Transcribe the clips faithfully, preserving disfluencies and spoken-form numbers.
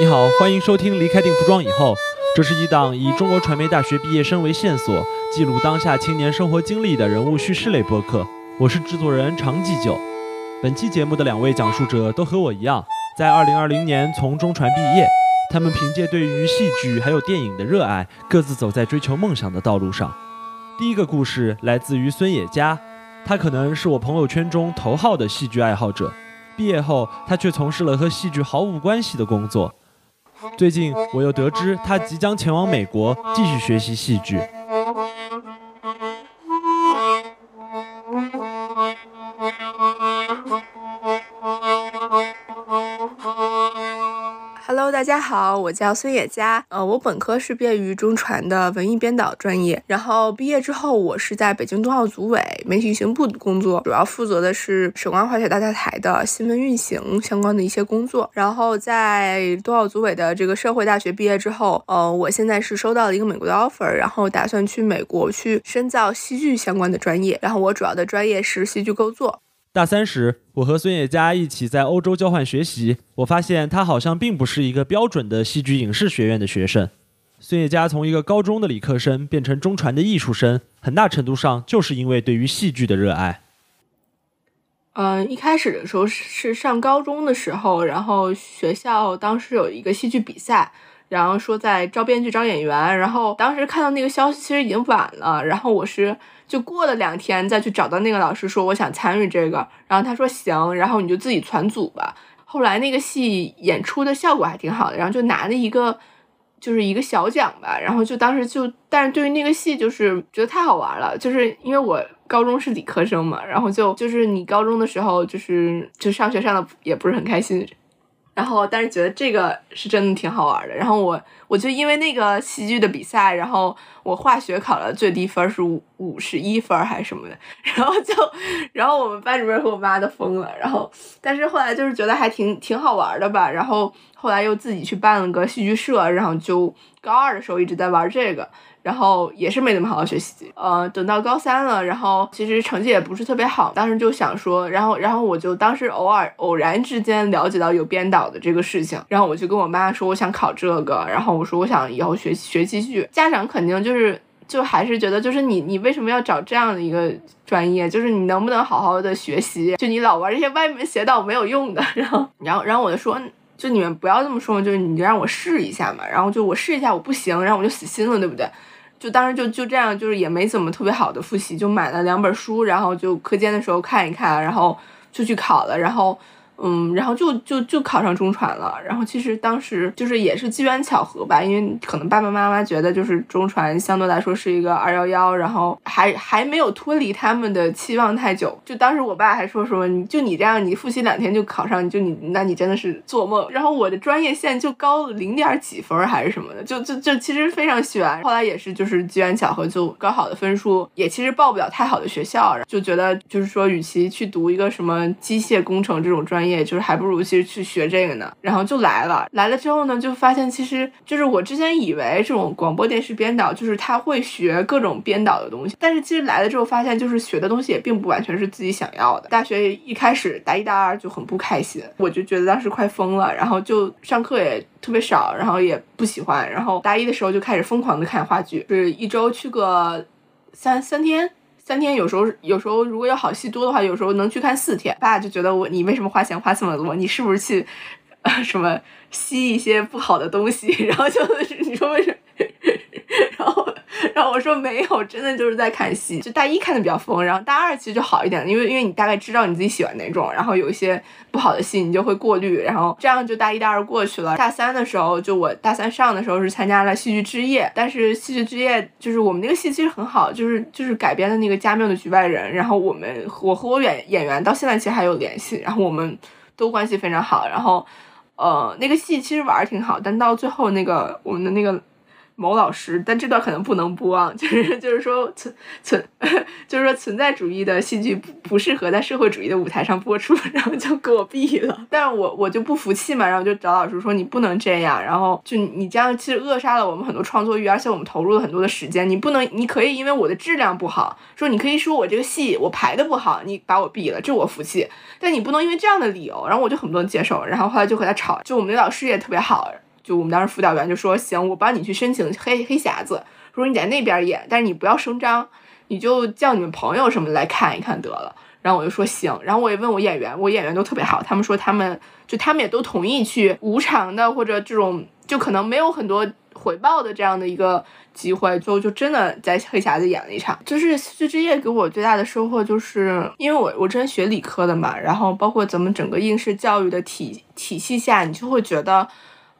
你好，欢迎收听《离开定服装以后》，这是一档以中国传媒大学毕业生为线索，记录当下青年生活经历的人物叙事类播客。我是制作人常继久。本期节目的两位讲述者都和我一样，在二零二零年从中传毕业，他们凭借对于戏剧还有电影的热爱，各自走在追求梦想的道路上。第一个故事来自于孙野佳，他可能是我朋友圈中头号的戏剧爱好者。毕业后，他却从事了和戏剧毫无关系的工作。最近，我又得知他即将前往美国继续学习戏剧。Hello， 大家好，我叫孙野佳，呃，我本科是毕业于中传的文艺编导专业，然后毕业之后，我是在北京冬奥组委媒体运行部工作，主要负责的是省观滑雪大赛台的新闻运行相关的一些工作。然后在冬奥组委的这个社会大学毕业之后，呃，我现在是收到了一个美国的 offer， 然后打算去美国去深造戏剧相关的专业，然后我主要的专业是戏剧构作。大三时，我和孙野佳一起在欧洲交换学习，我发现他好像并不是一个标准的戏剧影视学院的学生。孙野佳从一个高中的理科生变成中传的艺术生，很大程度上就是因为对于戏剧的热爱。嗯、呃，一开始的时候是上高中的时候，然后学校当时有一个戏剧比赛，然后说在招编剧招演员，然后当时看到那个消息其实已经晚了，然后我是就过了两天再去找到那个老师说我想参与这个，然后他说行，然后你就自己攒组吧。后来那个戏演出的效果还挺好的，然后就拿了一个就是一个小奖吧，然后就当时就但是对于那个戏就是觉得太好玩了，就是因为我高中是理科生嘛，然后就就是你高中的时候就是就上学上的也不是很开心，然后但是觉得这个是真的挺好玩的。然后我我就因为那个戏剧的比赛，然后我化学考了最低分是五十一分还是什么的，然后就然后我们班主任和我妈都疯了。然后但是后来就是觉得还挺挺好玩的吧，然后后来又自己去办了个戏剧社，然后就高二的时候一直在玩这个，然后也是没怎么好好学习。呃，等到高三了，然后其实成绩也不是特别好，当时就想说，然后然后我就当时偶尔偶然之间了解到有编导的这个事情，然后我就跟我妈说我想考这个，然后我说我想以后学学戏剧。家长肯定就是就还是觉得就是你你为什么要找这样的一个专业，就是你能不能好好的学习，就你老玩这些歪门邪道没有用的。然后然后然后我就说就你们不要这么说，就是你就让我试一下嘛，然后就我试一下我不行，然后我就死心了，对不对？就当时就就这样，就是也没怎么特别好的复习，就买了两本书，然后就课间的时候看一看，然后就去考了，然后嗯，然后就就就考上中传了。然后其实当时就是也是机缘巧合吧，因为可能爸爸妈妈觉得就是中传相对来说是一个二一一，然后还还没有脱离他们的期望太久。就当时我爸还说什么，你就你这样，你复习两天就考上，你就你那你真的是做梦。然后我的专业线就高了零点几分还是什么的，就就就其实非常悬。后来也是就是机缘巧合，就高考的分数也其实报不了太好的学校，就觉得就是说，与其去读一个什么机械工程这种专业，也就是还不如其实去学这个呢，然后就来了。来了之后呢，就发现其实就是我之前以为这种广播电视编导就是他会学各种编导的东西，但是其实来了之后发现就是学的东西也并不完全是自己想要的。大学一开始大一大二就很不开心，我就觉得当时快疯了，然后就上课也特别少，然后也不喜欢。然后大一的时候就开始疯狂的看话剧，就是一周去个三三天三天有时候有时候如果有好戏多的话，有时候能去看四天。爸就觉得我你为什么花钱花这么多？你是不是去、呃、什么吸一些不好的东西？然后就是你说为什么？然后然后我说没有，真的就是在看戏。就大一看的比较疯，然后大二其实就好一点，因为因为你大概知道你自己喜欢哪种，然后有一些不好的戏你就会过滤，然后这样就大一大二过去了。大三的时候，就我大三上的时候是参加了戏剧之夜，但是戏剧之夜就是我们那个戏其实很好，就是就是改编的那个加缪的局外人，然后我们我和我演演员到现在其实还有联系，然后我们都关系非常好。然后呃那个戏其实玩挺好，但到最后那个我们的那个某老师，但这段可能不能播啊，就是就是说存存，就是说存在主义的戏剧不不适合在社会主义的舞台上播出，然后就给我毙了。但是我我就不服气嘛，然后就找老师说你不能这样，然后就你这样其实扼杀了我们很多创作欲，而且我们投入了很多的时间，你不能，你可以因为我的质量不好，说你可以说我这个戏我排的不好，你把我毙了，这我服气，但你不能因为这样的理由，然后我就很不能接受。然后后来就和他吵，就我们的老师也特别好。就我们当时辅导员就说，行，我帮你去申请黑黑匣子，说你在那边演，但是你不要声张，你就叫你们朋友什么的来看一看得了。然后我就说行，然后我也问我演员，我演员都特别好，他们说他们就他们也都同意去无偿的或者这种就可能没有很多回报的这样的一个机会，最后就真的在黑匣子演了一场。就是就之夜给我最大的收获，就是因为我我真学理科的嘛，然后包括咱们整个应试教育的体体系下，你就会觉得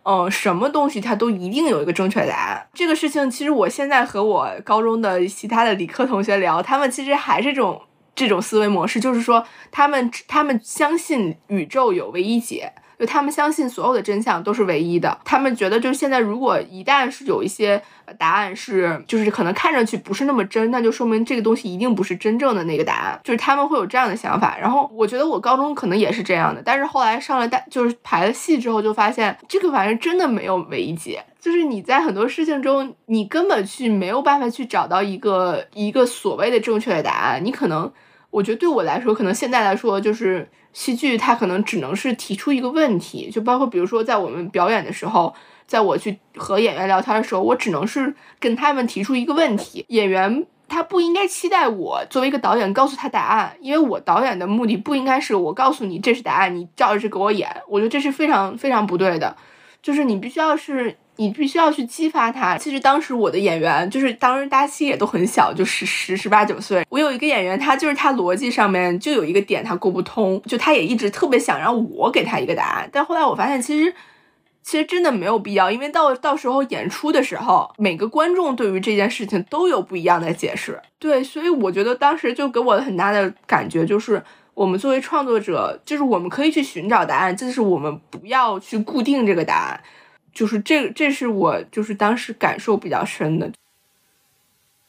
嗯、呃，什么东西它都一定有一个正确答案。这个事情其实我现在和我高中的其他的理科同学聊，他们其实还是这种这种思维模式，就是说他们他们相信宇宙有唯一解，就他们相信所有的真相都是唯一的。他们觉得就是现在如果一旦是有一些答案是就是可能看上去不是那么真，那就说明这个东西一定不是真正的那个答案，就是他们会有这样的想法。然后我觉得我高中可能也是这样的，但是后来上了大就是排了戏之后就发现这个玩意真的没有唯一解，就是你在很多事情中你根本去没有办法去找到一个一个所谓的正确的答案。你可能我觉得对我来说可能现在来说就是戏剧它可能只能是提出一个问题，就包括比如说在我们表演的时候，在我去和演员聊天的时候，我只能是跟他们提出一个问题。演员他不应该期待我作为一个导演告诉他答案，因为我导演的目的不应该是我告诉你这是答案你照着给我演，我觉得这是非常非常不对的。就是你必须要是你必须要去激发他。其实当时我的演员就是当时大家也都很小，就十十十八九岁。我有一个演员，他就是他逻辑上面就有一个点他过不通，就他也一直特别想让我给他一个答案，但后来我发现其实其实真的没有必要，因为到到时候演出的时候，每个观众对于这件事情都有不一样的解释。对，所以我觉得当时就给我很大的感觉就是。我们作为创作者，就是我们可以去寻找答案，就是我们不要去固定这个答案，就是这，这是我就是当时感受比较深的。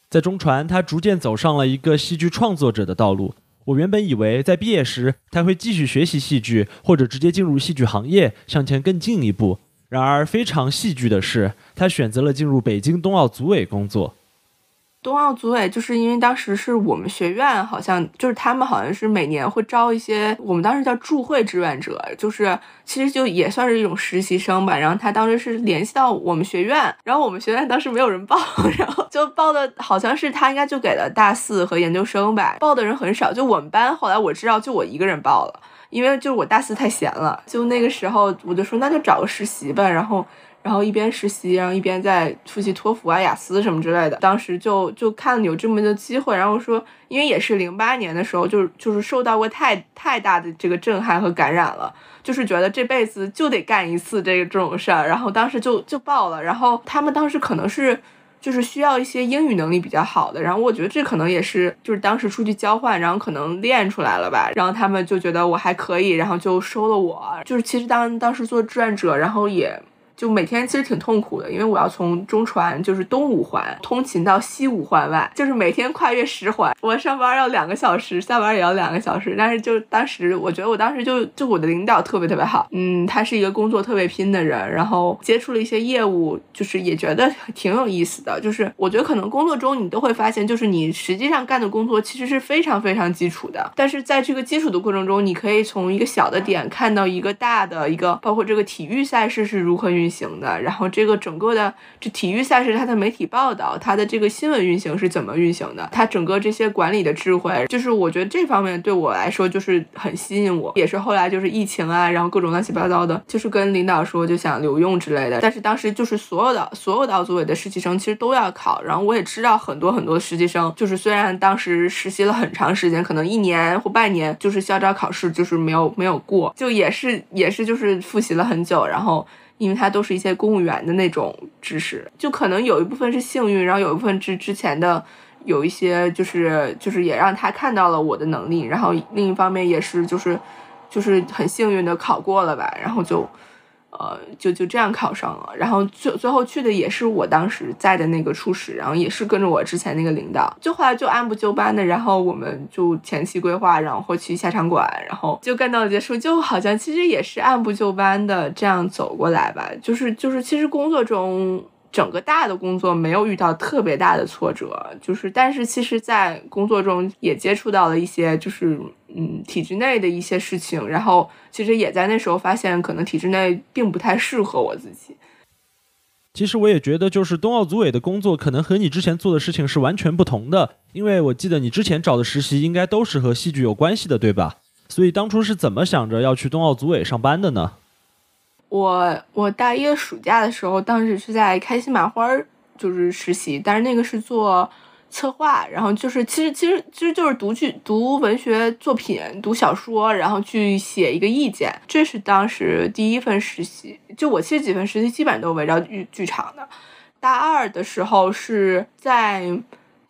在中传，他逐渐走上了一个戏剧创作者的道路。我原本以为在毕业时他会继续学习戏剧，或者直接进入戏剧行业，向前更进一步。然而非常戏剧的是，他选择了进入北京冬奥组委工作。冬奥组委就是因为当时是我们学院好像就是他们好像是每年会招一些我们当时叫驻会志愿者，就是其实就也算是一种实习生吧。然后他当时是联系到我们学院，然后我们学院当时没有人报，然后就报的好像是他应该就给了大四和研究生吧，报的人很少，就我们班后来我知道就我一个人报了，因为就是我大四太闲了，就那个时候我就说那就找个实习吧，然后然后一边实习，然后一边在复习托福啊、雅思什么之类的。当时就就看有这么的机会，然后说，因为也是零八年的时候，就是就是受到过太太大的这个震撼和感染了，就是觉得这辈子就得干一次这个这种事儿。然后当时就就报了，然后他们当时可能是就是需要一些英语能力比较好的，然后我觉得这可能也是就是当时出去交换，然后可能练出来了吧，然后他们就觉得我还可以，然后就收了我。就是其实当当时做志愿者，然后也。就每天其实挺痛苦的，因为我要从中传就是东五环通勤到西五环外，就是每天跨越十环。我上班要两个小时，下班也要两个小时。但是就当时我觉得我当时就就我的领导特别特别好，嗯，他是一个工作特别拼的人，然后接触了一些业务，就是也觉得挺有意思的。就是我觉得可能工作中你都会发现，就是你实际上干的工作其实是非常非常基础的，但是在这个基础的过程中，你可以从一个小的点看到一个大的一个，包括这个体育赛事是如何运行行的，然后这个整个的这体育赛事它的媒体报道，它的这个新闻运行是怎么运行的，它整个这些管理的智慧，就是我觉得这方面对我来说就是很吸引我。也是后来就是疫情啊，然后各种乱七八糟的，就是跟领导说就想留用之类的，但是当时就是所有的所有的奥组委的实习生其实都要考，然后我也知道很多很多实习生就是虽然当时实习了很长时间，可能一年或半年，就是校招考试就是没有没有过，就也是也是就是复习了很久，然后因为它都是一些公务员的那种知识，就可能有一部分是幸运，然后有一部分是之前的有一些就是就是也让他看到了我的能力，然后另一方面也是就是就是很幸运的考过了吧，然后就呃就就这样考上了。然后最最后去的也是我当时在的那个处室，然后也是跟着我之前那个领导，就后来就按部就班的，然后我们就前期规划，然后后期下场馆，然后就干到了结束，就好像其实也是按部就班的这样走过来吧。就是就是其实工作中整个大的工作没有遇到特别大的挫折，就是但是其实在工作中也接触到了一些就是嗯体制内的一些事情，然后其实也在那时候发现可能体制内并不太适合我自己。其实我也觉得，就是冬奥组委的工作可能和你之前做的事情是完全不同的，因为我记得你之前找的实习应该都是和戏剧有关系的，对吧？所以当初是怎么想着要去冬奥组委上班的呢？我我大一暑假的时候，当时是在开心麻花就是实习，但是那个是做策划，然后就是其实其实其实就是读剧、读文学作品、读小说，然后去写一个意见。这是当时第一份实习，就我其实几份实习基本上都围绕剧剧场的。大二的时候是在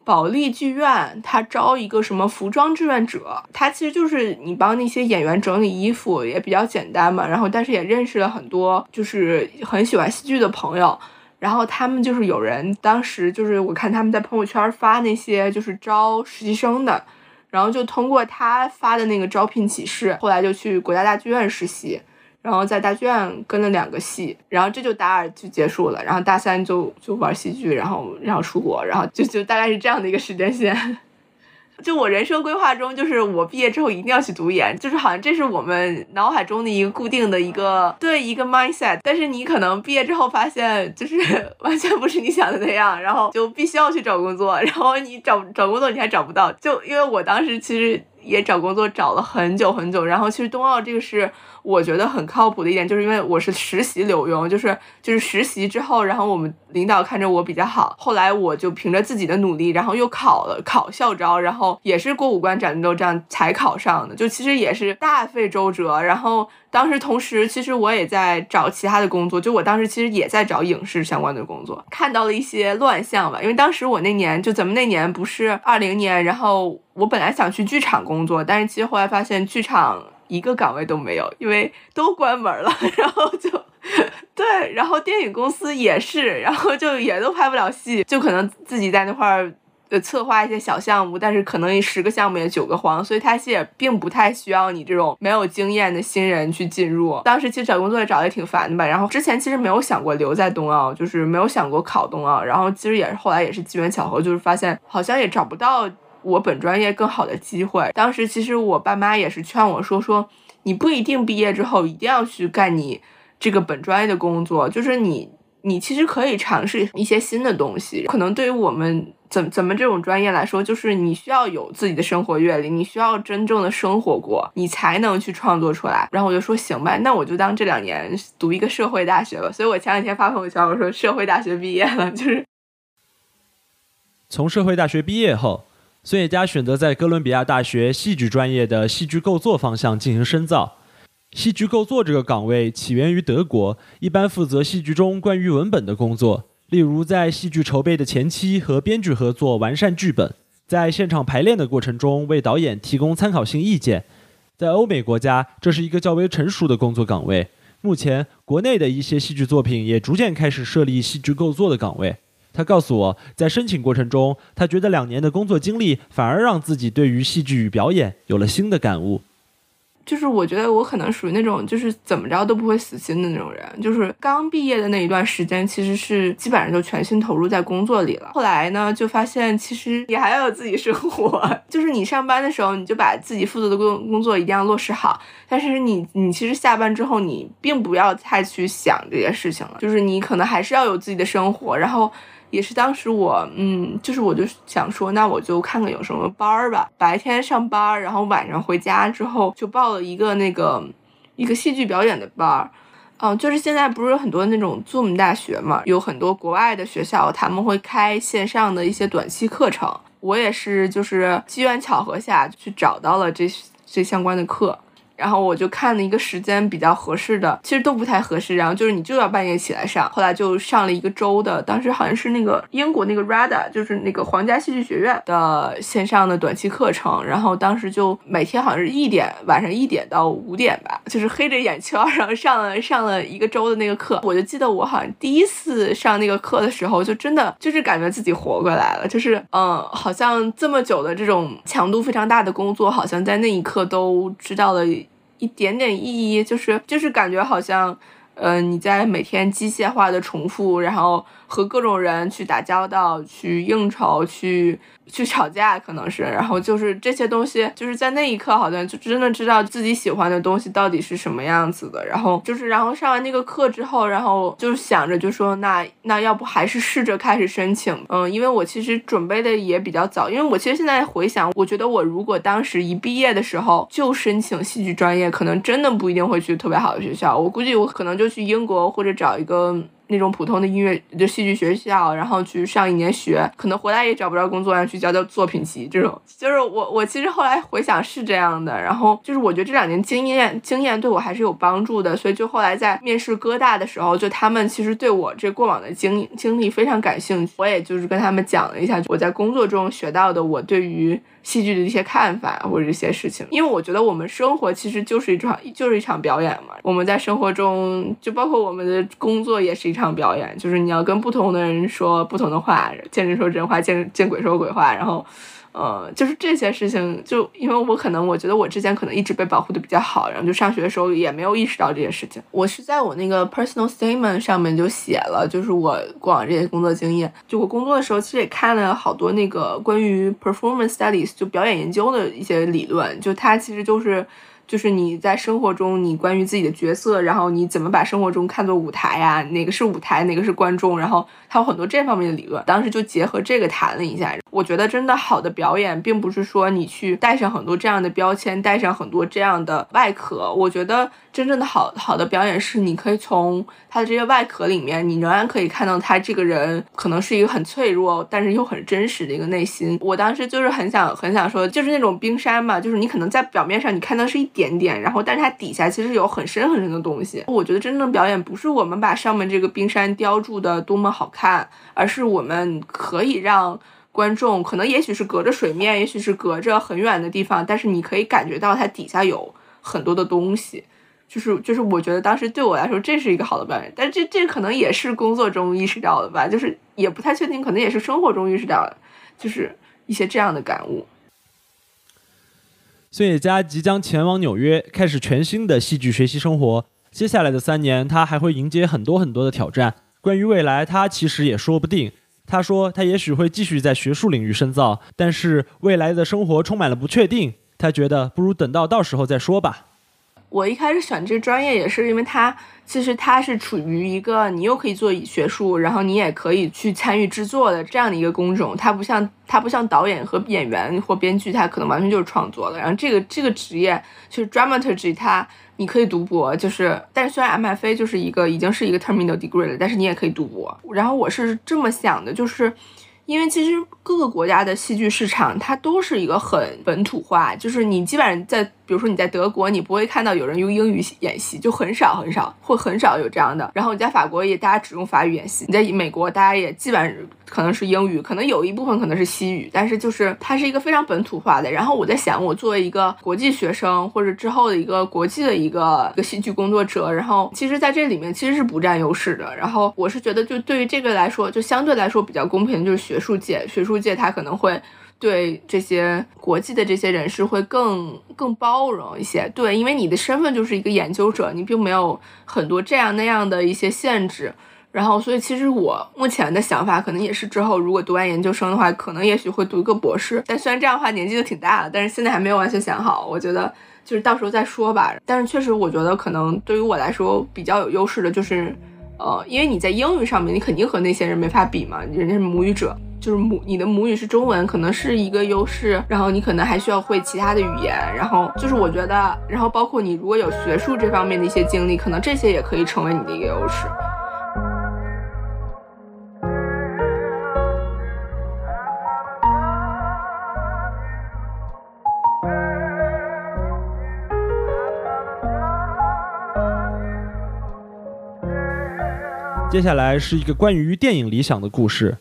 保利剧院，他招一个什么服装志愿者，他其实就是你帮那些演员整理衣服，也比较简单嘛。然后但是也认识了很多就是很喜欢戏剧的朋友。然后他们就是有人当时就是我看他们在朋友圈发那些就是招实习生的，然后就通过他发的那个招聘启事，后来就去国家大剧院实习，然后在大剧院跟了两个戏，然后这就大二就结束了，然后大三就就玩戏剧，然后然后出国，然后就就大概是这样的一个时间线。就我人生规划中，就是我毕业之后一定要去读研，就是好像这是我们脑海中的一个固定的一个对一个 mindset。但是你可能毕业之后发现，就是完全不是你想的那样，然后就必须要去找工作，然后你找找工作你还找不到，就因为我当时其实也找工作找了很久很久，然后其实冬奥这个是我觉得很靠谱的一点，就是因为我是实习留用，就是就是实习之后，然后我们领导看着我比较好，后来我就凭着自己的努力，然后又考了考校招，然后也是过五关斩六将才考上的，就其实也是大费周折。然后当时同时其实我也在找其他的工作，就我当时其实也在找影视相关的工作，看到了一些乱象吧，因为当时我那年就咱们那年不是二零年，然后我本来想去剧场工作，但是其实后来发现剧场一个岗位都没有，因为都关门了，然后就对，然后电影公司也是，然后就也都拍不了戏，就可能自己在那块儿策划一些小项目，但是可能十个项目也九个黄，所以它其实也并不太需要你这种没有经验的新人去进入。当时其实找工作也找也挺烦的吧，然后之前其实没有想过留在冬奥，就是没有想过考冬奥，然后其实也是后来也是机缘巧合，就是发现好像也找不到我本专业更好的机会。当时其实我爸妈也是劝我说说你不一定毕业之后一定要去干你这个本专业的工作，就是你你其实可以尝试一些新的东西，可能对于我们怎怎么这种专业来说，就是你需要有自己的生活阅历，你需要真正的生活过，你才能去创作出来。然后我就说行吧，那我就当这两年读一个社会大学吧，所以我前两天发朋友圈我说社会大学毕业了。就是从社会大学毕业后，孙野嘉选择在哥伦比亚大学戏剧专业的戏剧构作方向进行深造。戏剧构作这个岗位起源于德国，一般负责戏剧中关于文本的工作，例如在戏剧筹备的前期和编剧合作完善剧本，在现场排练的过程中为导演提供参考性意见。在欧美国家，这是一个较为成熟的工作岗位。目前国内的一些戏剧作品也逐渐开始设立戏剧构作的岗位。他告诉我，在申请过程中，他觉得两年的工作经历反而让自己对于戏剧与表演有了新的感悟。就是我觉得我可能属于那种就是怎么着都不会死心的那种人，就是刚毕业的那一段时间其实是基本上就全心投入在工作里了，后来呢就发现其实你还要有自己生活，就是你上班的时候你就把自己负责的工工作一定要落实好，但是你你其实下班之后你并不要太去想这些事情了，就是你可能还是要有自己的生活。然后也是当时我嗯，就是我就想说那我就看看有什么班儿吧，白天上班，然后晚上回家之后就报了一个那个一个戏剧表演的班儿。嗯，就是现在不是很多那种 Zoom 大学嘛，有很多国外的学校他们会开线上的一些短期课程，我也是就是机缘巧合下去找到了这这相关的课，然后我就看了一个时间比较合适的，其实都不太合适，然后就是你就要半夜起来上，后来就上了一个周的，当时好像是那个英国那个 RADA 就是那个皇家戏剧学院的线上的短期课程，然后当时就每天好像是一点晚上一点到五点吧，就是黑着眼圈然后上了上了一个周的那个课。我就记得我好像第一次上那个课的时候就真的就是感觉自己活过来了，就是嗯，好像这么久的这种强度非常大的工作好像在那一刻都知道了一点点意义，就是就是感觉好像呃，你在每天机械化的重复，然后和各种人去打交道，去应酬，去去吵架，可能是，然后就是这些东西，就是在那一刻好像就真的知道自己喜欢的东西到底是什么样子的。然后就是，然后上完那个课之后，然后就想着就说，那那要不还是试着开始申请，嗯，因为我其实准备的也比较早，因为我其实现在回想，我觉得我如果当时一毕业的时候就申请戏剧专业，可能真的不一定会去特别好的学校，我估计我可能就去英国或者找一个那种普通的音乐就戏剧学校，然后去上一年学，可能回来也找不着工作，然后去教教作品集这种。就是我我其实后来回想是这样的，然后就是我觉得这两年经验经验对我还是有帮助的，所以就后来在面试哥大的时候，就他们其实对我这过往的经经历非常感兴趣，我也就是跟他们讲了一下我在工作中学到的我对于戏剧的一些看法或者一些事情，因为我觉得我们生活其实就是一场就是一场表演嘛，我们在生活中就包括我们的工作也是一场表演，就是你要跟不同的人说不同的话，见人说人话，见见鬼说鬼话，然后呃，就是这些事情，就因为我可能我觉得我之前可能一直被保护的比较好，然后就上学的时候也没有意识到这些事情。我是在我那个 personal statement 上面就写了，就是我过往这些工作经验，就我工作的时候其实也看了好多那个关于 performance studies 就表演研究的一些理论，就它其实就是就是你在生活中你关于自己的角色，然后你怎么把生活中看作舞台呀、啊？哪个是舞台，哪个是观众，然后还有很多这方面的理论，当时就结合这个谈了一下。我觉得真的好的表演并不是说你去带上很多这样的标签，带上很多这样的外壳，我觉得真正的好好的表演是你可以从他的这些外壳里面，你仍然可以看到他这个人可能是一个很脆弱但是又很真实的一个内心。我当时就是很想很想说就是那种冰山嘛，就是你可能在表面上你看到是一点点，然后但是它底下其实有很深很深的东西。我觉得真正的表演不是我们把上面这个冰山雕铸的多么好看，而是我们可以让观众可能也许是隔着水面，也许是隔着很远的地方，但是你可以感觉到它底下有很多的东西，就是就是我觉得当时对我来说这是一个好的表演。但是这这可能也是工作中意识到的吧，就是也不太确定，可能也是生活中意识到的，就是一些这样的感悟。孙野佳即将前往纽约，开始全新的戏剧学习生活。接下来的三年，他还会迎接很多很多的挑战。关于未来，他其实也说不定。他说，他也许会继续在学术领域深造，但是未来的生活充满了不确定。他觉得，不如等到到时候再说吧。我一开始选这个专业也是因为它其实它是处于一个你又可以做学术，然后你也可以去参与制作的这样的一个工种。它不像它不像导演和演员或编剧，它可能完全就是创作的。然后这个这个职业就是 dramaturgy， 它你可以读博，就是但是虽然 M F A 就是一个已经是一个 terminal degree 了，但是你也可以读博。然后我是这么想的，就是因为其实各个国家的戏剧市场它都是一个很本土化，就是你基本上在比如说你在德国你不会看到有人用英语演戏，就很少很少会很少有这样的。然后你在法国也大家只用法语演戏，你在美国大家也基本上可能是英语，可能有一部分可能是西语，但是就是它是一个非常本土化的。然后我在想我作为一个国际学生或者之后的一个国际的一个一个戏剧工作者，然后其实在这里面其实是不占优势的。然后我是觉得就对于这个来说就相对来说比较公平，就是学术界学术界它可能会对这些国际的这些人士会更更包容一些，对，因为你的身份就是一个研究者，你并没有很多这样那样的一些限制。然后所以其实我目前的想法可能也是之后如果读完研究生的话可能也许会读一个博士，但虽然这样的话年纪就挺大了，但是现在还没有完全想好，我觉得就是到时候再说吧。但是确实我觉得可能对于我来说比较有优势的就是呃，因为你在英语上面你肯定和那些人没法比嘛，人家是母语者，就是母你的母语是中文可能是一个优势，然后你可能还需要会其他的语言。然后就是我觉得然后包括你如果有学术这方面的一些经历，可能这些也可以成为你的一个优势。接下来是一个关于电影理想的故事，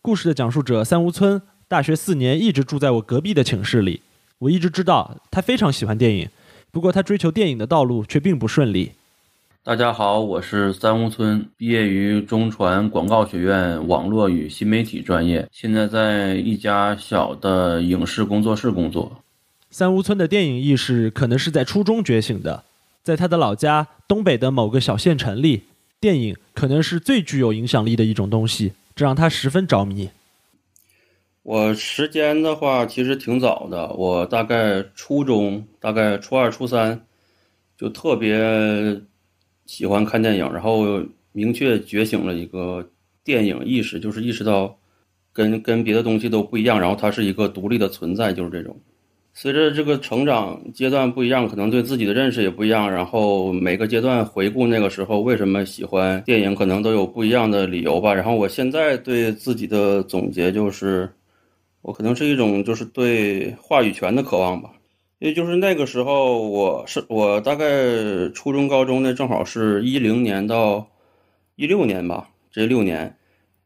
故事的讲述者三无村，大学四年一直住在我隔壁的寝室里。我一直知道他非常喜欢电影，不过他追求电影的道路却并不顺利。大家好，我是三无村，毕业于中传广告学院网络与新媒体专业，现在在一家小的影视工作室工作。三无村的电影意识可能是在初中觉醒的，在他的老家东北的某个小县城里，电影可能是最具有影响力的一种东西，这让他十分着迷。我时间的话其实挺早的，我大概初中，大概初二初三就特别喜欢看电影，然后明确觉醒了一个电影意识，就是意识到跟跟别的东西都不一样，然后它是一个独立的存在，就是这种。随着这个成长阶段不一样，可能对自己的认识也不一样，然后每个阶段回顾那个时候为什么喜欢电影，可能都有不一样的理由吧。然后我现在对自己的总结就是，我可能是一种就是对话语权的渴望吧。因为就是那个时候我是我大概初中高中那正好是一零年到一六年吧，这六年。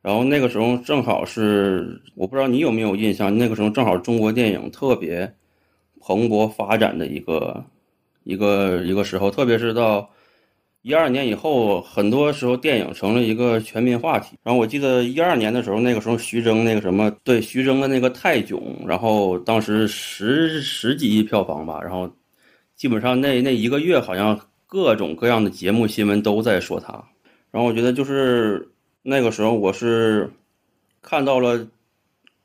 然后那个时候正好是，我不知道你有没有印象，那个时候正好中国电影特别蓬勃发展的一个一个一个时候，特别是到一二年以后，很多时候电影成了一个全民话题。然后我记得一二年的时候，那个时候徐峥那个什么，对徐峥的那个《泰囧》，然后当时十十几亿票房吧，然后基本上那那一个月好像各种各样的节目新闻都在说他。然后我觉得就是那个时候我是看到了，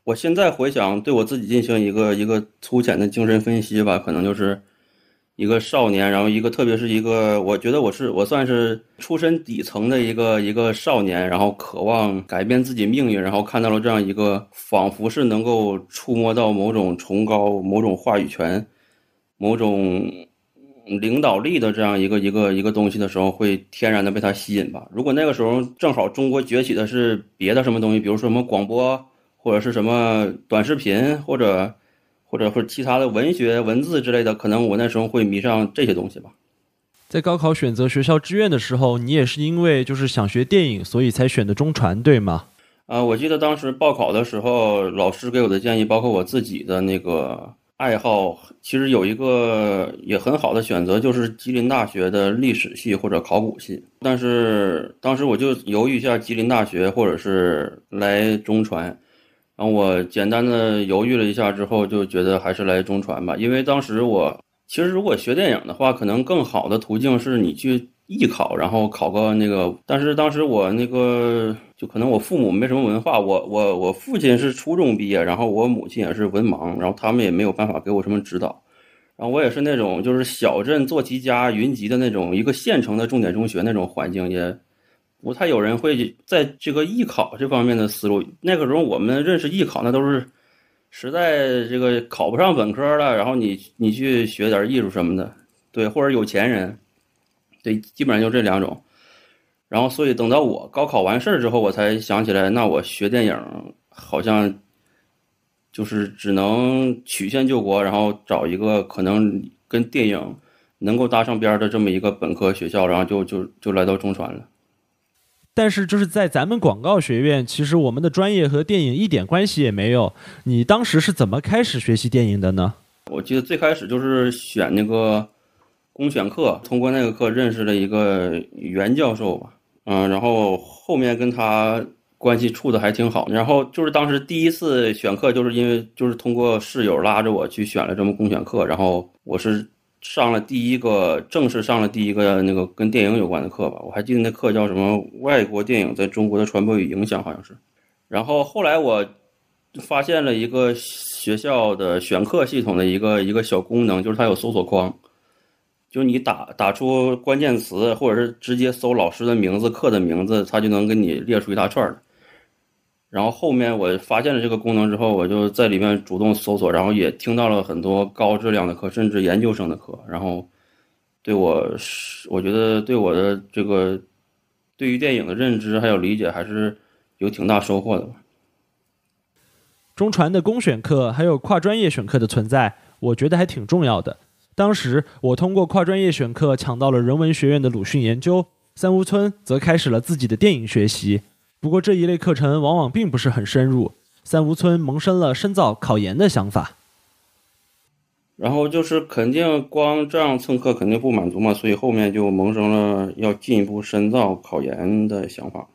我现在回想对我自己进行一个一个粗浅的精神分析吧，可能就是一个少年，然后一个特别是一个，我觉得我是我算是出身底层的一个一个少年，然后渴望改变自己命运，然后看到了这样一个仿佛是能够触摸到某种崇高、某种话语权、某种领导力的这样一个一个一个东西的时候，会天然的被它吸引吧。如果那个时候正好中国崛起的是别的什么东西，比如说什么广播，或者是什么短视频，或者或者或者其他的文学文字之类的，可能我那时候会迷上这些东西吧。在高考选择学校志愿的时候，你也是因为就是想学电影，所以才选的中传，对吗？啊、呃，我记得当时报考的时候，老师给我的建议，包括我自己的那个爱好，其实有一个也很好的选择，就是吉林大学的历史系或者考古系。但是当时我就犹豫一下，吉林大学或者是来中传。然后我简单的犹豫了一下之后，就觉得还是来中传吧。因为当时我其实如果学电影的话，可能更好的途径是你去艺考，然后考个那个。但是当时我那个就可能我父母没什么文化，我我我父亲是初中毕业，然后我母亲也是文盲，然后他们也没有办法给我什么指导。然后我也是那种就是小镇做题家云集的那种一个县城的重点中学那种环境，也不太有人会在这个艺考这方面的思路。那个时候我们认识艺考，那都是实在这个考不上本科了，然后你你去学点艺术什么的，对，或者有钱人，对，基本上就这两种。然后所以等到我高考完事之后，我才想起来，那我学电影好像就是只能曲线救国，然后找一个可能跟电影能够搭上边的这么一个本科学校，然后就就就来到中传了。但是就是在咱们广告学院，其实我们的专业和电影一点关系也没有。你当时是怎么开始学习电影的呢？我记得最开始就是选那个公选课，通过那个课认识了一个袁教授吧，嗯，然后后面跟他关系处的还挺好。然后就是当时第一次选课，就是因为就是通过室友拉着我去选了这么公选课，然后我是上了第一个正式上了第一个那个跟电影有关的课吧。我还记得那课叫什么外国电影在中国的传播与影响，好像是。然后后来我发现了一个学校的选课系统的一个一个小功能，就是它有搜索框，就你打打出关键词，或者是直接搜老师的名字、课的名字，它就能给你列出一大串的。然后后面我发现了这个功能之后，我就在里面主动搜索，然后也听到了很多高质量的课，甚至研究生的课。然后对我我觉得对我的这个对于电影的认知还有理解还是有挺大收获的吧。中传的公选课还有跨专业选课的存在，我觉得还挺重要的。当时我通过跨专业选课抢到了人文学院的鲁迅研究，三屋村则开始了自己的电影学习。不过这一类课程往往并不是很深入，三吴村萌生了深造考研的想法。然后就是肯定光这样蹭课肯定不满足嘛，所以后面就萌生了要进一步深造考研的想法。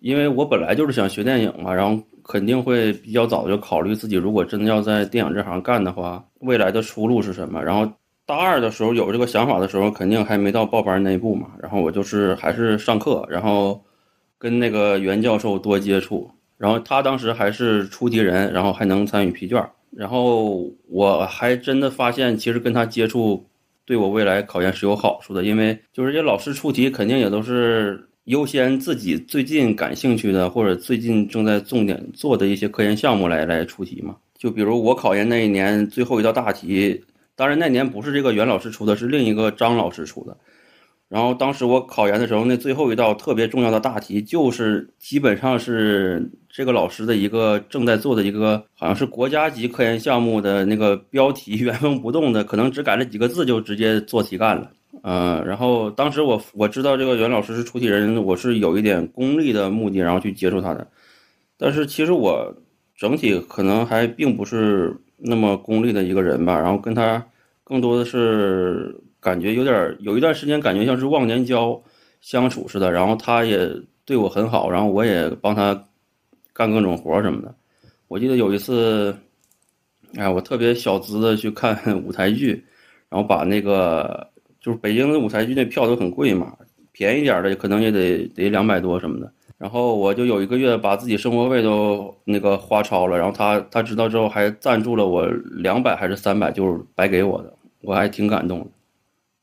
因为我本来就是想学电影嘛，然后肯定会比较早就考虑自己如果真的要在电影这行干的话，未来的出路是什么。然后大二的时候有这个想法的时候，肯定还没到报班那一步嘛。然后我就是还是上课，然后跟那个袁教授多接触。然后他当时还是出题人，然后还能参与批卷。然后我还真的发现，其实跟他接触对我未来考研是有好处的，因为就是这些老师出题肯定也都是优先自己最近感兴趣的，或者最近正在重点做的一些科研项目来来出题嘛。就比如我考研那一年最后一道大题，当然那年不是这个袁老师出的，是另一个张老师出的。然后当时我考研的时候，那最后一道特别重要的大题，就是基本上是这个老师的一个正在做的一个好像是国家级科研项目的那个标题原封不动的，可能只改了几个字就直接做题干了。呃，然后当时我我知道这个袁老师是出题人，我是有一点功利的目的，然后去接触他的。但是其实我整体可能还并不是那么功利的一个人吧，然后跟他更多的是感觉有点有一段时间感觉像是忘年交相处似的，然后他也对我很好，然后我也帮他干各种活什么的。我记得有一次，哎，我特别小资的去看舞台剧，然后把那个就是北京的舞台剧那票都很贵嘛，便宜点的可能也得得两百多什么的。然后我就有一个月把自己生活费都那个花超了，然后他他知道之后还赞助了我两百还是三百，就是白给我的，我还挺感动的。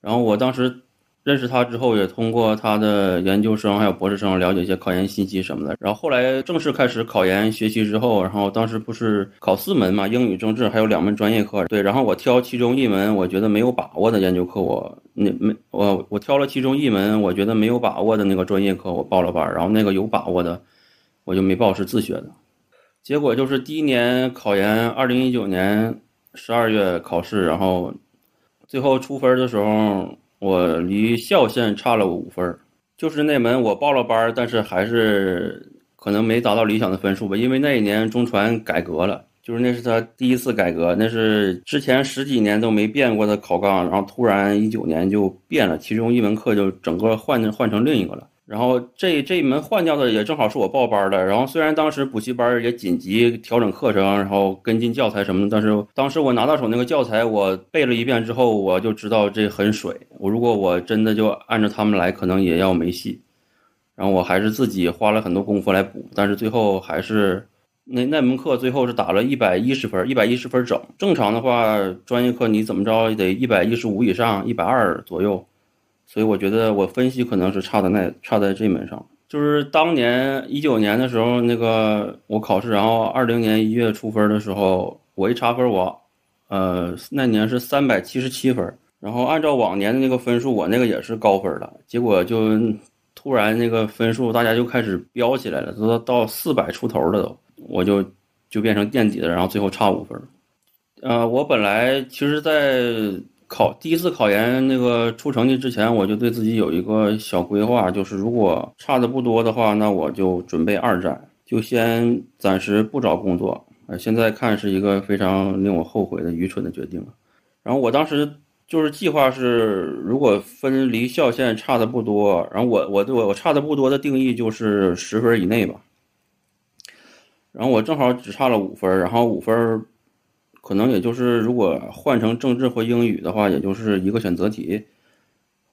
然后我当时认识他之后，也通过他的研究生还有博士生了解一些考研信息什么的。然后后来正式开始考研学习之后，然后当时不是考四门嘛，英语、政治还有两门专业课。对，然后我挑其中一门我觉得没有把握的研究课，我那没我我挑了其中一门我觉得没有把握的那个专业课我报了班，然后那个有把握的我就没报，是自学的。结果就是第一年考研，二零一九年十二月考试，然后最后出分的时候，我离校线差了五分，就是那门我报了班，但是还是可能没达到理想的分数吧。因为那一年中传改革了，就是那是他第一次改革，那是之前十几年都没变过的考纲，然后突然一九年就变了，其中一门课就整个换换成另一个了。然后这这一门换掉的也正好是我报班的。然后虽然当时补习班也紧急调整课程，然后跟进教材什么的，但是当时我拿到手那个教材我背了一遍之后，我就知道这很水，我如果我真的就按照他们来可能也要没戏。然后我还是自己花了很多功夫来补，但是最后还是那那门课最后是打了一百一十分，一百一十分整。正常的话专业课你怎么着也得一百一十五以上，一百二十左右。所以我觉得我分析可能是差在那差在这门上，就是当年一九年的时候，那个我考试，然后二零年一月出分的时候，我一查分我，呃，那年是三百七十七分，然后按照往年的那个分数，我那个也是高分了，结果就突然那个分数大家就开始飙起来了，都到四百出头了都，我就就变成垫底的，然后最后差五分，呃，我本来其实，在考第一次考研那个出成绩之前，我就对自己有一个小规划，就是如果差的不多的话，那我就准备二战，就先暂时不找工作。呃，现在看是一个非常令我后悔的愚蠢的决定了。然后我当时就是计划是，如果分离校线差的不多，然后我我对我我差的不多的定义就是十分以内吧。然后我正好只差了五分，然后五分。可能也就是如果换成政治或英语的话，也就是一个选择题，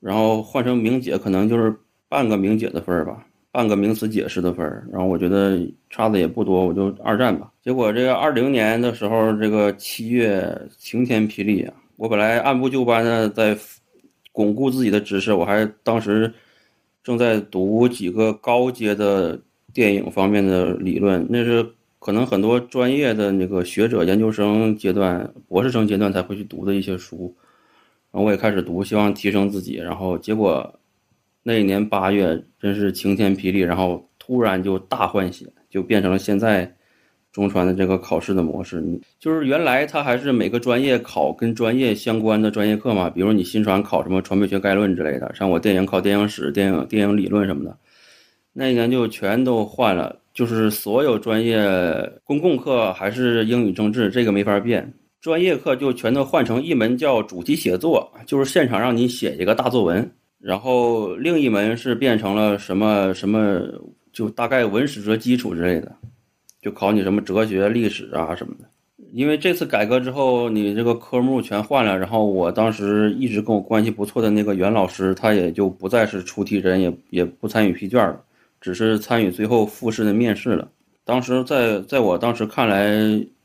然后换成名解可能就是半个名解的分吧，半个名词解释的分，然后我觉得差的也不多，我就二战吧。结果这个二零年的时候，这个七月晴天霹雳啊！我本来按部就班的在巩固自己的知识，我还当时正在读几个高阶的电影方面的理论，那是可能很多专业的那个学者研究生阶段博士生阶段才会去读的一些书，然后我也开始读，希望提升自己。然后结果那一年八月真是晴天霹雳，然后突然就大换血，就变成了现在中传的这个考试的模式。你就是原来它还是每个专业考跟专业相关的专业课嘛，比如你新传考什么传播学概论之类的，像我电影考电影史、电影电影理论什么的，那一年就全都换了，就是所有专业公共课还是英语政治，这个没法变，专业课就全都换成一门叫主题写作，就是现场让你写一个大作文，然后另一门是变成了什么什么就大概文史哲基础之类的，就考你什么哲学历史啊什么的。因为这次改革之后你这个科目全换了，然后我当时一直跟我关系不错的那个袁老师他也就不再是出题人，也也不参与批卷了，只是参与最后复试的面试了。当时在在我当时看来，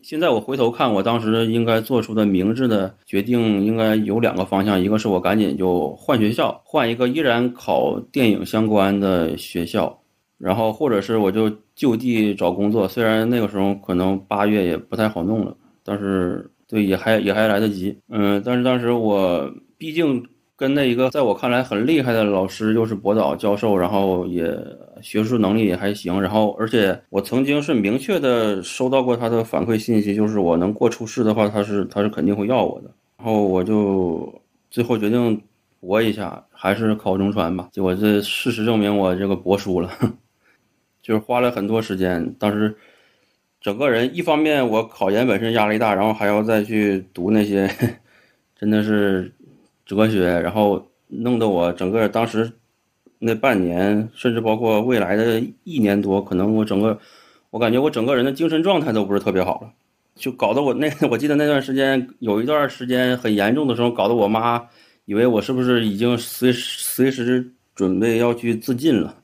现在我回头看我当时应该做出的明智的决定应该有两个方向，一个是我赶紧就换学校，换一个依然考电影相关的学校，然后或者是我就就地找工作，虽然那个时候可能八月也不太好弄了，但是对也还也还来得及。嗯，但是当时我毕竟跟那一个在我看来很厉害的老师，又是博导教授，然后也学术能力也还行，然后而且我曾经是明确的收到过他的反馈信息，就是我能过初试的话他是他是肯定会要我的。然后我就最后决定博一下，还是考中传吧，结果这事实证明我这个博输了，就是花了很多时间。当时整个人一方面我考研本身压力大，然后还要再去读那些真的是哲学，然后弄得我整个当时那半年甚至包括未来的一年多，可能我整个我感觉我整个人的精神状态都不是特别好了，就搞得我那我记得那段时间有一段时间很严重的时候，搞得我妈以为我是不是已经随随时准备要去自尽了。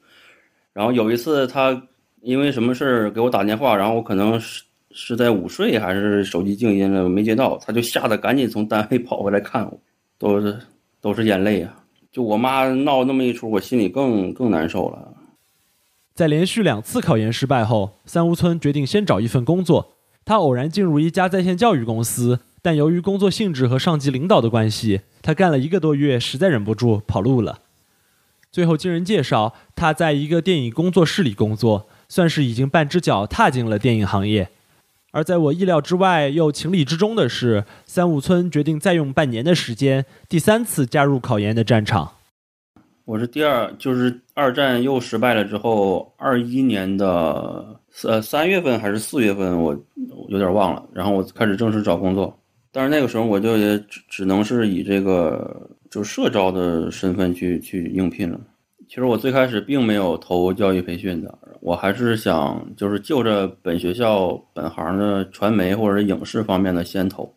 然后有一次她因为什么事儿给我打电话，然后我可能是是在午睡还是手机静音了没接到，她就吓得赶紧从单位跑回来看我，都是都是眼泪啊。就我妈闹那么一出，我心里更更难受了。在连续两次考研失败后，三屋村决定先找一份工作。他偶然进入一家在线教育公司，但由于工作性质和上级领导的关系，他干了一个多月，实在忍不住跑路了。最后经人介绍，他在一个电影工作室里工作，算是已经半只脚踏进了电影行业。而在我意料之外又情理之中的是，三屋村决定再用半年的时间第三次加入考研的战场。我是第二就是二战又失败了之后，二一年的呃三月份还是四月份我有点忘了，然后我开始正式找工作。但是那个时候我就也只能是以这个就社招的身份去去应聘了。其实我最开始并没有投教育培训的，我还是想就是就着本学校本行的传媒或者影视方面的先投。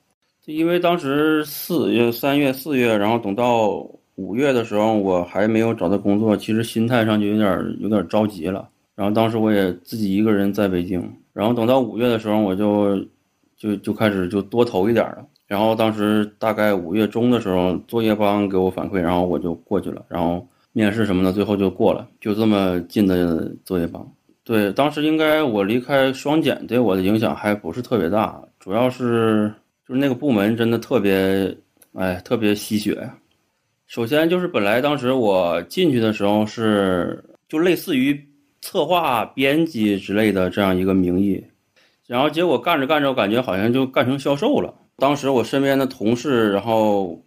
因为当时四月三月四月，然后等到五月的时候我还没有找到工作，其实心态上就有点有点着急了。然后当时我也自己一个人在北京，然后等到五月的时候我就就就开始就多投一点了。然后当时大概五月中的时候，作业帮给我反馈，然后我就过去了，然后面试什么的最后就过了，就这么进的作业帮。对，当时应该我离开双减对我的影响还不是特别大，主要是就是那个部门真的特别哎特别吸血。首先就是本来当时我进去的时候是就类似于策划编辑之类的这样一个名义，然后结果干着干着我感觉好像就干成销售了。当时我身边的同事，然后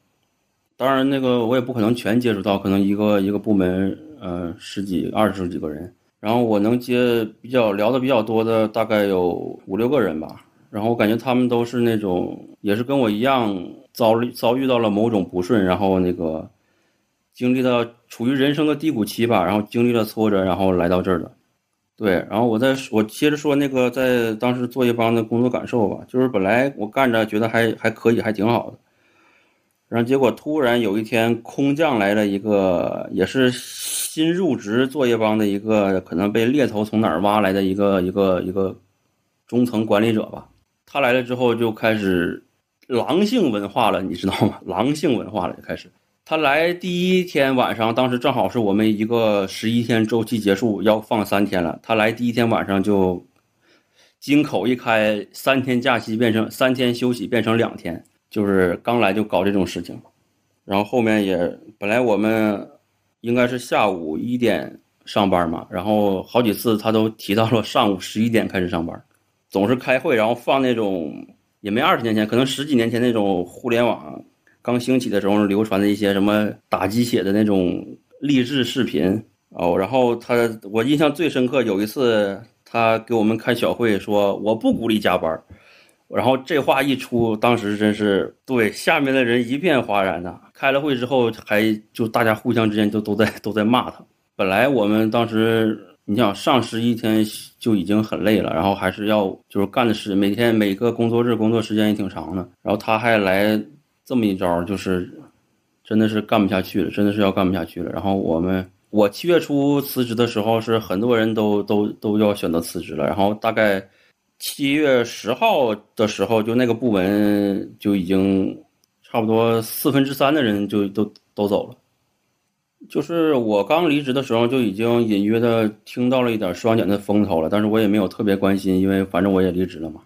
当然那个我也不可能全接触到，可能一个一个部门呃十几二十几个人，然后我能接比较聊的比较多的大概有五六个人吧。然后我感觉他们都是那种也是跟我一样遭遭遇到了某种不顺，然后那个经历到处于人生的低谷期吧，然后经历了挫折，然后来到这儿的。对，然后我在我接着说那个在当时作业帮的工作感受吧，就是本来我干着觉得还还可以还挺好的，然后结果突然有一天空降来了一个也是新入职作业帮的一个可能被猎头从哪儿挖来的一个一个一个中层管理者吧。他来了之后就开始狼性文化了，你知道吗？狼性文化了就开始。他来第一天晚上，当时正好是我们一个十一天周期结束要放三天了，他来第一天晚上就金口一开，三天假期变成三天休息变成两天，就是刚来就搞这种事情。然后后面也本来我们应该是下午一点上班嘛，然后好几次他都提到了上午十一点开始上班，总是开会，然后放那种也没二十年前，可能十几年前那种互联网刚兴起的时候流传的一些什么打鸡血的那种励志视频哦。然后他我印象最深刻，有一次他给我们开小会说我不鼓励加班，然后这话一出，当时真是对下面的人一片哗然呐、啊。开了会之后，还就大家互相之间就都在都在骂他。本来我们当时你想上十一天就已经很累了，然后还是要就是干的事，每天每个工作日工作时间也挺长的，然后他还来这么一招，就是真的是干不下去了，真的是要干不下去了。然后我们我七月初辞职的时候是很多人都都都要选择辞职了，然后大概七月十号的时候就那个部门就已经差不多四分之三的人就都都走了。就是我刚离职的时候就已经隐约的听到了一点双减的风头了，但是我也没有特别关心，因为反正我也离职了嘛。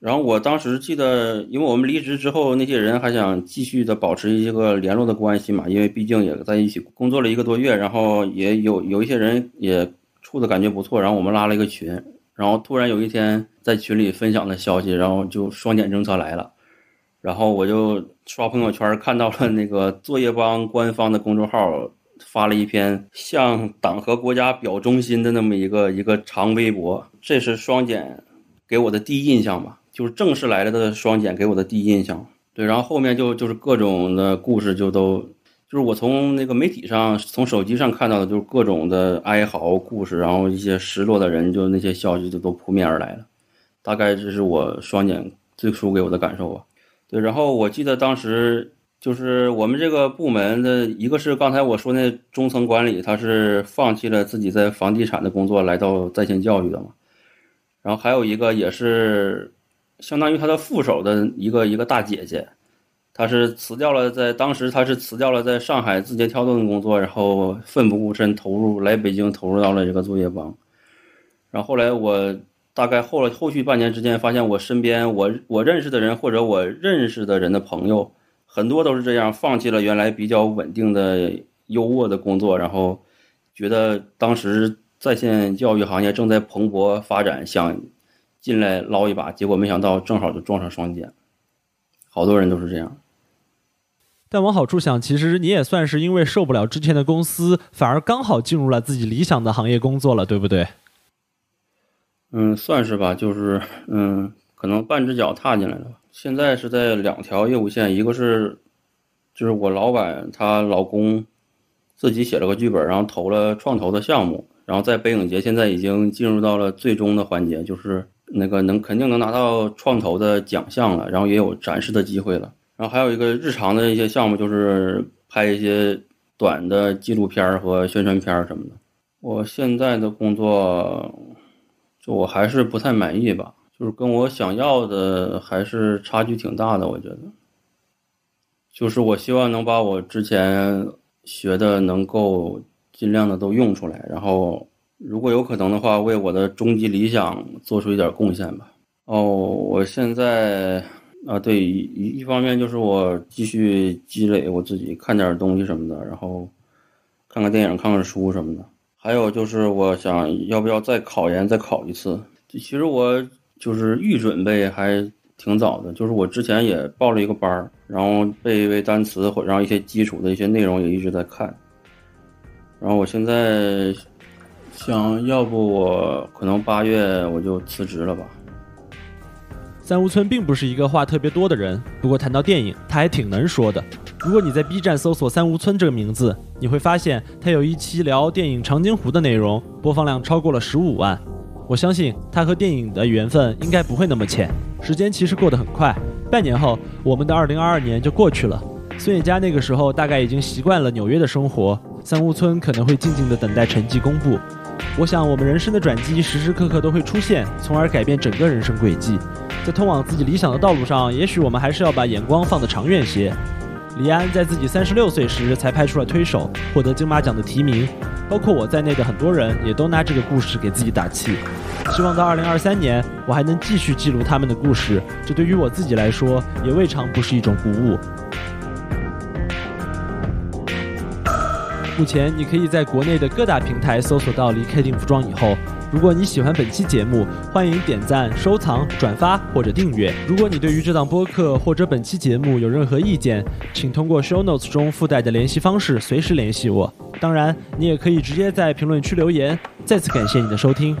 然后我当时记得，因为我们离职之后那些人还想继续的保持一个联络的关系嘛，因为毕竟也在一起工作了一个多月，然后也有有一些人也处的感觉不错，然后我们拉了一个群，然后突然有一天在群里分享的消息，然后就双减政策来了。然后我就刷朋友圈看到了那个作业帮官方的公众号发了一篇向党和国家表忠心的那么一个一个长微博。这是双减给我的第一印象吧，就是正式来了的双减给我的第一印象。对，然后后面就就是各种的故事，就都就是我从那个媒体上从手机上看到的，就是各种的哀嚎故事，然后一些失落的人，就那些消息就都扑面而来了。大概这是我双减最初给我的感受吧。对，然后我记得当时就是我们这个部门的一个是刚才我说那中层管理，他是放弃了自己在房地产的工作来到在线教育的嘛，然后还有一个也是相当于他的副手的一个一个大姐姐，她是辞掉了在当时她是辞掉了在上海字节跳动的工作，然后奋不顾身投入来北京，投入到了这个作业帮。然后后来我大概后来后续半年之间发现我身边我我认识的人或者我认识的人的朋友很多都是这样，放弃了原来比较稳定的优渥的工作，然后觉得当时在线教育行业正在蓬勃发展，想进来捞一把，结果没想到正好就撞上双减，好多人都是这样。但往好处想，其实你也算是因为受不了之前的公司，反而刚好进入了自己理想的行业工作了，对不对？嗯，算是吧，就是嗯，可能半只脚踏进来了。现在是在两条业务线，一个是就是我老板她老公自己写了个剧本，然后投了创投的项目，然后在北影节现在已经进入到了最终的环节，就是那个能肯定能拿到创投的奖项了，然后也有展示的机会了。然后还有一个日常的一些项目，就是拍一些短的纪录片和宣传片什么的。我现在的工作就我还是不太满意吧，就是跟我想要的还是差距挺大的，我觉得。就是我希望能把我之前学的能够尽量的都用出来，然后如果有可能的话，为我的终极理想做出一点贡献吧。哦，我现在啊，对，一一方面就是我继续积累我自己，看点东西什么的，然后看看电影、看看书什么的。还有就是我想要不要再考研，再考一次。其实我就是预准备还挺早的，就是我之前也报了一个班，然后背一背单词，然后一些基础的一些内容也一直在看。然后我现在想，要不我可能八月我就辞职了吧。三屋村并不是一个话特别多的人，不过谈到电影他还挺能说的。如果你在 B 站搜索三屋村这个名字，你会发现他有一期聊电影《长津湖》的内容，播放量超过了十五万。我相信他和电影的缘分应该不会那么浅。时间其实过得很快，半年后我们的二零二二年就过去了。孙野佳那个时候大概已经习惯了纽约的生活，三屋村可能会静静地等待成绩公布。我想我们人生的转机时时刻刻都会出现，从而改变整个人生轨迹。在通往自己理想的道路上，也许我们还是要把眼光放得长远些。李安在自己三十六岁时才拍出了《推手》，获得金马奖的提名。包括我在内的很多人也都拿这个故事给自己打气，希望到二零二三年我还能继续记录他们的故事，这对于我自己来说也未尝不是一种鼓舞。目前你可以在国内的各大平台搜索到离K定服装以后。如果你喜欢本期节目，欢迎点赞、收藏、转发或者订阅。如果你对于这档播客或者本期节目有任何意见，请通过 show notes 中附带的联系方式随时联系我。当然，你也可以直接在评论区留言。再次感谢你的收听。